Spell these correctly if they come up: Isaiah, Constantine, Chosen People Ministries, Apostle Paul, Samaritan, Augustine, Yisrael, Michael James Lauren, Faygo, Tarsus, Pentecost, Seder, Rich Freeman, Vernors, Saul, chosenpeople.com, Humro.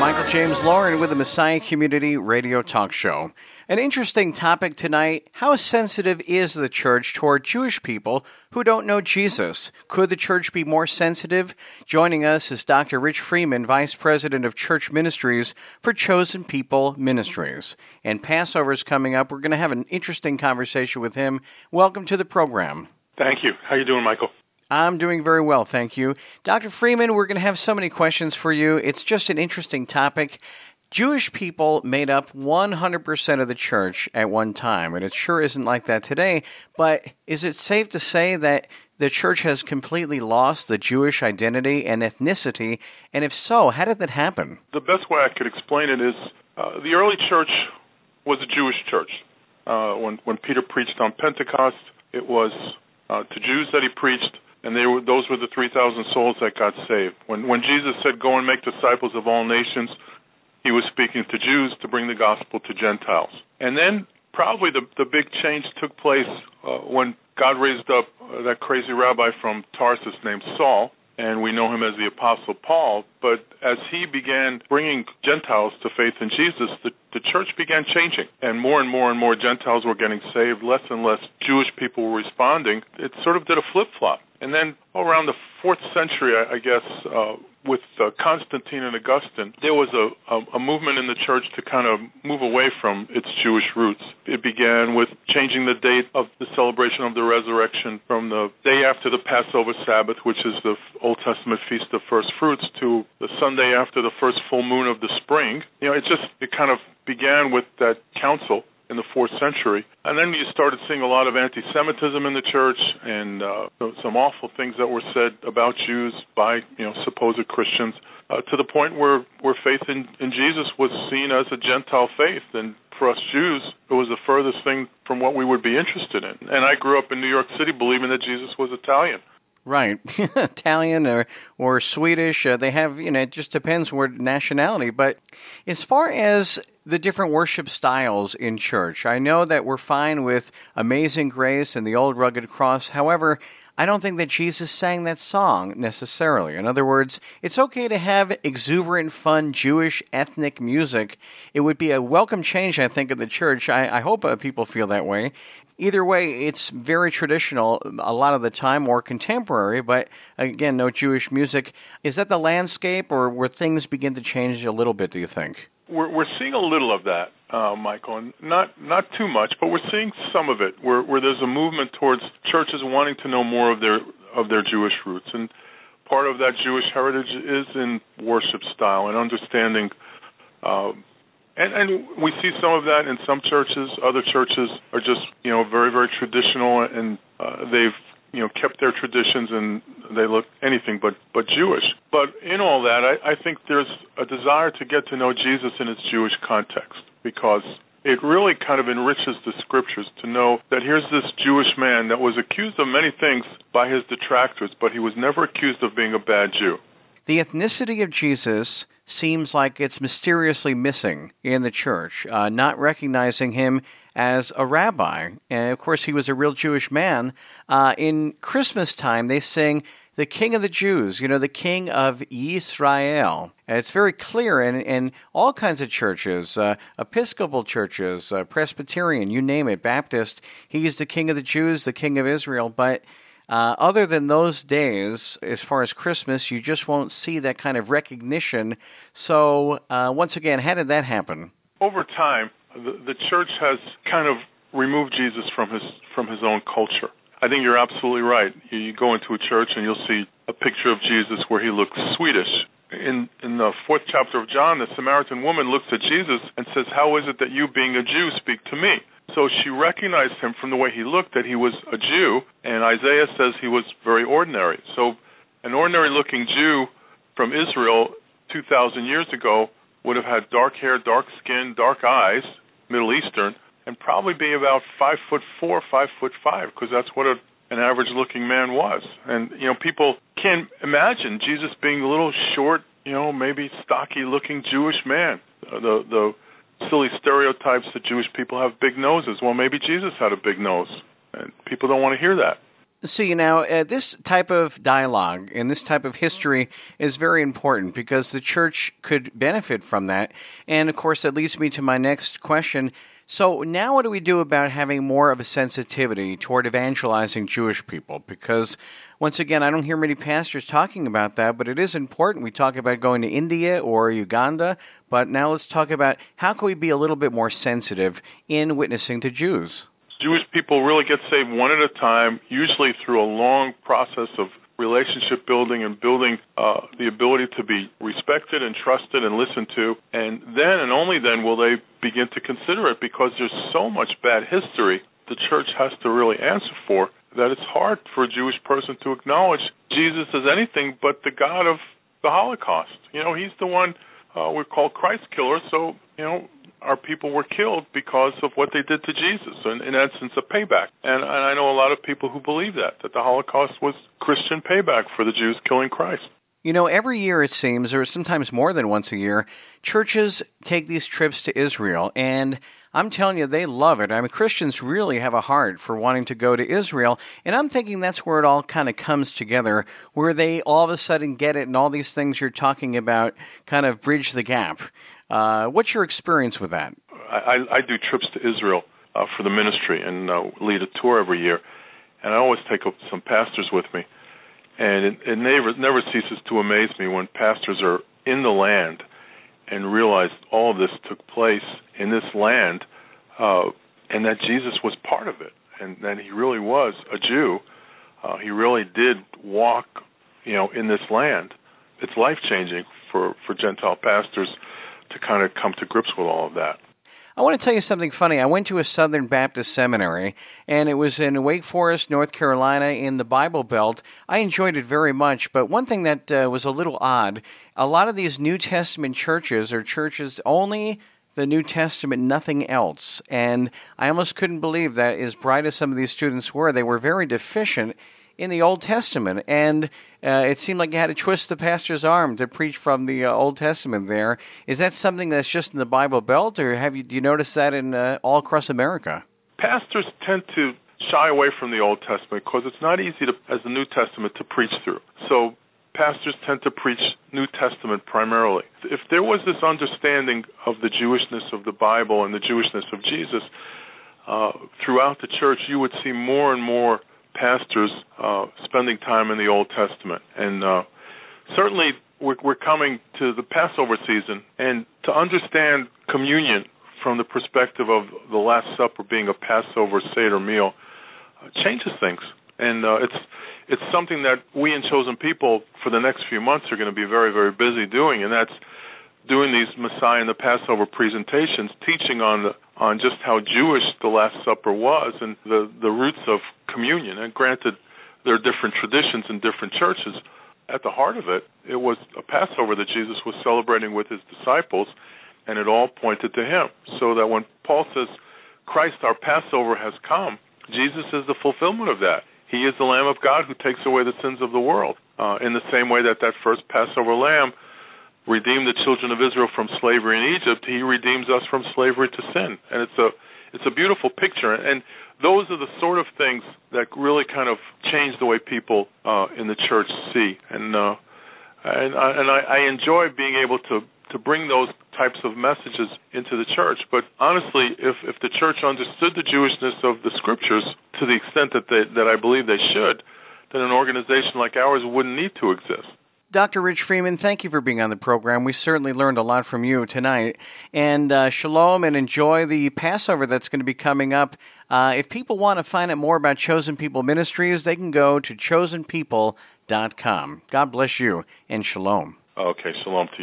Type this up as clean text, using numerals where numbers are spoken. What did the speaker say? Michael James Lauren with the Messiah Community Radio Talk Show. An interesting topic tonight, how sensitive is the church toward Jewish people who don't know Jesus? Could the church be more sensitive? Joining us is Dr. Rich Freeman, Vice President of Church Ministries for Chosen People Ministries. And Passover is coming up. We're going to have an interesting conversation with him. Welcome to the program. Thank you. How you doing, Michael? I'm doing very well, thank you. Dr. Freeman, we're going to have so many questions for you. It's just an interesting topic. Jewish people made up 100% of the church at one time, and it sure isn't like that today. But is it safe to say that the church has completely lost the Jewish identity and ethnicity? And if so, how did that happen? The best way I could explain it is the early church was a Jewish church. When Peter preached on Pentecost, it was to Jews that he preached. And those were the 3,000 souls that got saved. When Jesus said, "Go and make disciples of all nations," he was speaking to Jews to bring the gospel to Gentiles. And then probably the big change took place when God raised up that crazy rabbi from Tarsus named Saul, and we know him as the Apostle Paul. But as he began bringing Gentiles to faith in Jesus, the church began changing. And more Gentiles were getting saved, less and less Jewish people were responding. It sort of did a flip-flop. And then around the 4th century, I guess, with Constantine and Augustine, there was a movement in the church to kind of move away from its Jewish roots. It began with changing the date of the celebration of the resurrection from the day after the Passover Sabbath, which is the Old Testament Feast of First Fruits, to the Sunday after the first full moon of the spring. You know, it kind of began with that council in the 4th century. And then you started seeing a lot of anti-Semitism in the church and some awful things that were said about Jews by supposed Christians, to the point where faith in Jesus was seen as a Gentile faith. And for us Jews, it was the furthest thing from what we would be interested in. And I grew up in New York City believing that Jesus was Italian. Right. Italian or Swedish. They have, it just depends where nationality. But as far as the different worship styles in church, I know that we're fine with Amazing Grace and the Old Rugged Cross. However, I don't think that Jesus sang that song necessarily. In other words, it's okay to have exuberant, fun, Jewish, ethnic music. It would be a welcome change, I think, in the church. I hope people feel that way. Either way, it's very traditional a lot of the time, or contemporary, but again, no Jewish music. Is that the landscape, or where things begin to change a little bit, do you think? We're seeing a little of that, Michael, and not too much, but we're seeing some of it, where there's a movement towards churches wanting to know more of their Jewish roots. And part of that Jewish heritage is in worship style and understanding. And we see some of that in some churches. Other churches are just very, very traditional, and they've kept their traditions, and they look anything but Jewish. But in all that, I think there's a desire to get to know Jesus in its Jewish context, because it really kind of enriches the scriptures to know that here's this Jewish man that was accused of many things by his detractors, but he was never accused of being a bad Jew. The ethnicity of Jesus seems like it's mysteriously missing in the church, not recognizing him as a rabbi. And of course, he was a real Jewish man. In Christmas time, they sing, "The King of the Jews," the King of Yisrael. And it's very clear in all kinds of churches, Episcopal churches, Presbyterian, you name it, Baptist. He is the King of the Jews, the King of Israel. But other than those days, as far as Christmas, you just won't see that kind of recognition. So, once again, how did that happen? Over time, the church has kind of removed Jesus from his own culture. I think you're absolutely right. You go into a church and you'll see a picture of Jesus where he looks Swedish. In the 4th chapter of John, the Samaritan woman looks at Jesus and says, "How is it that you, being a Jew, speak to me?" So she recognized him from the way he looked that he was a Jew, and Isaiah says he was very ordinary. So an ordinary-looking Jew from Israel 2,000 years ago would have had dark hair, dark skin, dark eyes, Middle Eastern, and probably be about 5'4", 5'5", because that's what an average-looking man was. And, people can't imagine Jesus being a little short, maybe stocky-looking Jewish man. The silly stereotypes that Jewish people have big noses. Well, maybe Jesus had a big nose, and people don't want to hear that. See, now, this type of dialogue and this type of history is very important because the church could benefit from that. And, of course, that leads me to my next question. So now what do we do about having more of a sensitivity toward evangelizing Jewish people? Because, once again, I don't hear many pastors talking about that, but it is important. We talk about going to India or Uganda, but now let's talk about how can we be a little bit more sensitive in witnessing to Jews? Jewish people really get saved one at a time, usually through a long process of relationship building and building the ability to be respected and trusted and listened to. And then and only then will they begin to consider it, because there's so much bad history the church has to really answer for that it's hard for a Jewish person to acknowledge Jesus as anything but the God of the Holocaust. You know, he's the one we call Christ killer, so, you know, our people were killed because of what they did to Jesus, and in essence, a payback. And I know a lot of people who believe that the Holocaust was Christian payback for the Jews killing Christ. You know, every year it seems, or sometimes more than once a year, churches take these trips to Israel, and I'm telling you, they love it. I mean, Christians really have a heart for wanting to go to Israel, and I'm thinking that's where it all kind of comes together, where they all of a sudden get it, and all these things you're talking about kind of bridge the gap. What's your experience with that? I do trips to Israel for the ministry and lead a tour every year, and I always take some pastors with me, and it never ceases to amaze me when pastors are in the land and realize all of this took place in this land, and that Jesus was part of it, and that he really was a Jew. He really did walk, you know, in this land. It's life-changing for Gentile pastors to kind of come to grips with all of that. I want to tell you something funny. I went to a Southern Baptist seminary, and it was in Wake Forest, North Carolina, in the Bible Belt. I enjoyed it very much, but one thing that was a little odd, a lot of these New Testament churches are churches only the New Testament, nothing else. And I almost couldn't believe that, as bright as some of these students were, they were very deficient in the Old Testament, and it seemed like you had to twist the pastor's arm to preach from the Old Testament there. Is that something that's just in the Bible Belt, or do you notice that in all across America? Pastors tend to shy away from the Old Testament because it's not easy as the New Testament to preach through. So pastors tend to preach New Testament primarily. If there was this understanding of the Jewishness of the Bible and the Jewishness of Jesus throughout the church, you would see more and more pastors spending time in the Old Testament. And certainly we're coming to the Passover season, and to understand communion from the perspective of the Last Supper being a Passover Seder meal changes things. And it's something that we in Chosen People for the next few months are going to be very, very busy doing, and that's doing these Messiah and the Passover presentations, teaching on just how Jewish the Last Supper was and the roots of communion. And granted, there are different traditions in different churches. At the heart of it, it was a Passover that Jesus was celebrating with his disciples, and it all pointed to him. So that when Paul says, Christ, our Passover, has come, Jesus is the fulfillment of that. He is the Lamb of God who takes away the sins of the world, in the same way that first Passover lamb redeemed the children of Israel from slavery in Egypt. He redeems us from slavery to sin. And it's a beautiful picture. And those are the sort of things that really kind of change the way people in the church see. And I enjoy being able to bring those types of messages into the church. But honestly, if the church understood the Jewishness of the Scriptures to the extent that I believe they should, then an organization like ours wouldn't need to exist. Dr. Rich Freeman, thank you for being on the program. We certainly learned a lot from you tonight. And shalom, and enjoy the Passover that's going to be coming up. If people want to find out more about Chosen People Ministries, they can go to chosenpeople.com. God bless you, and shalom. Okay, shalom to you.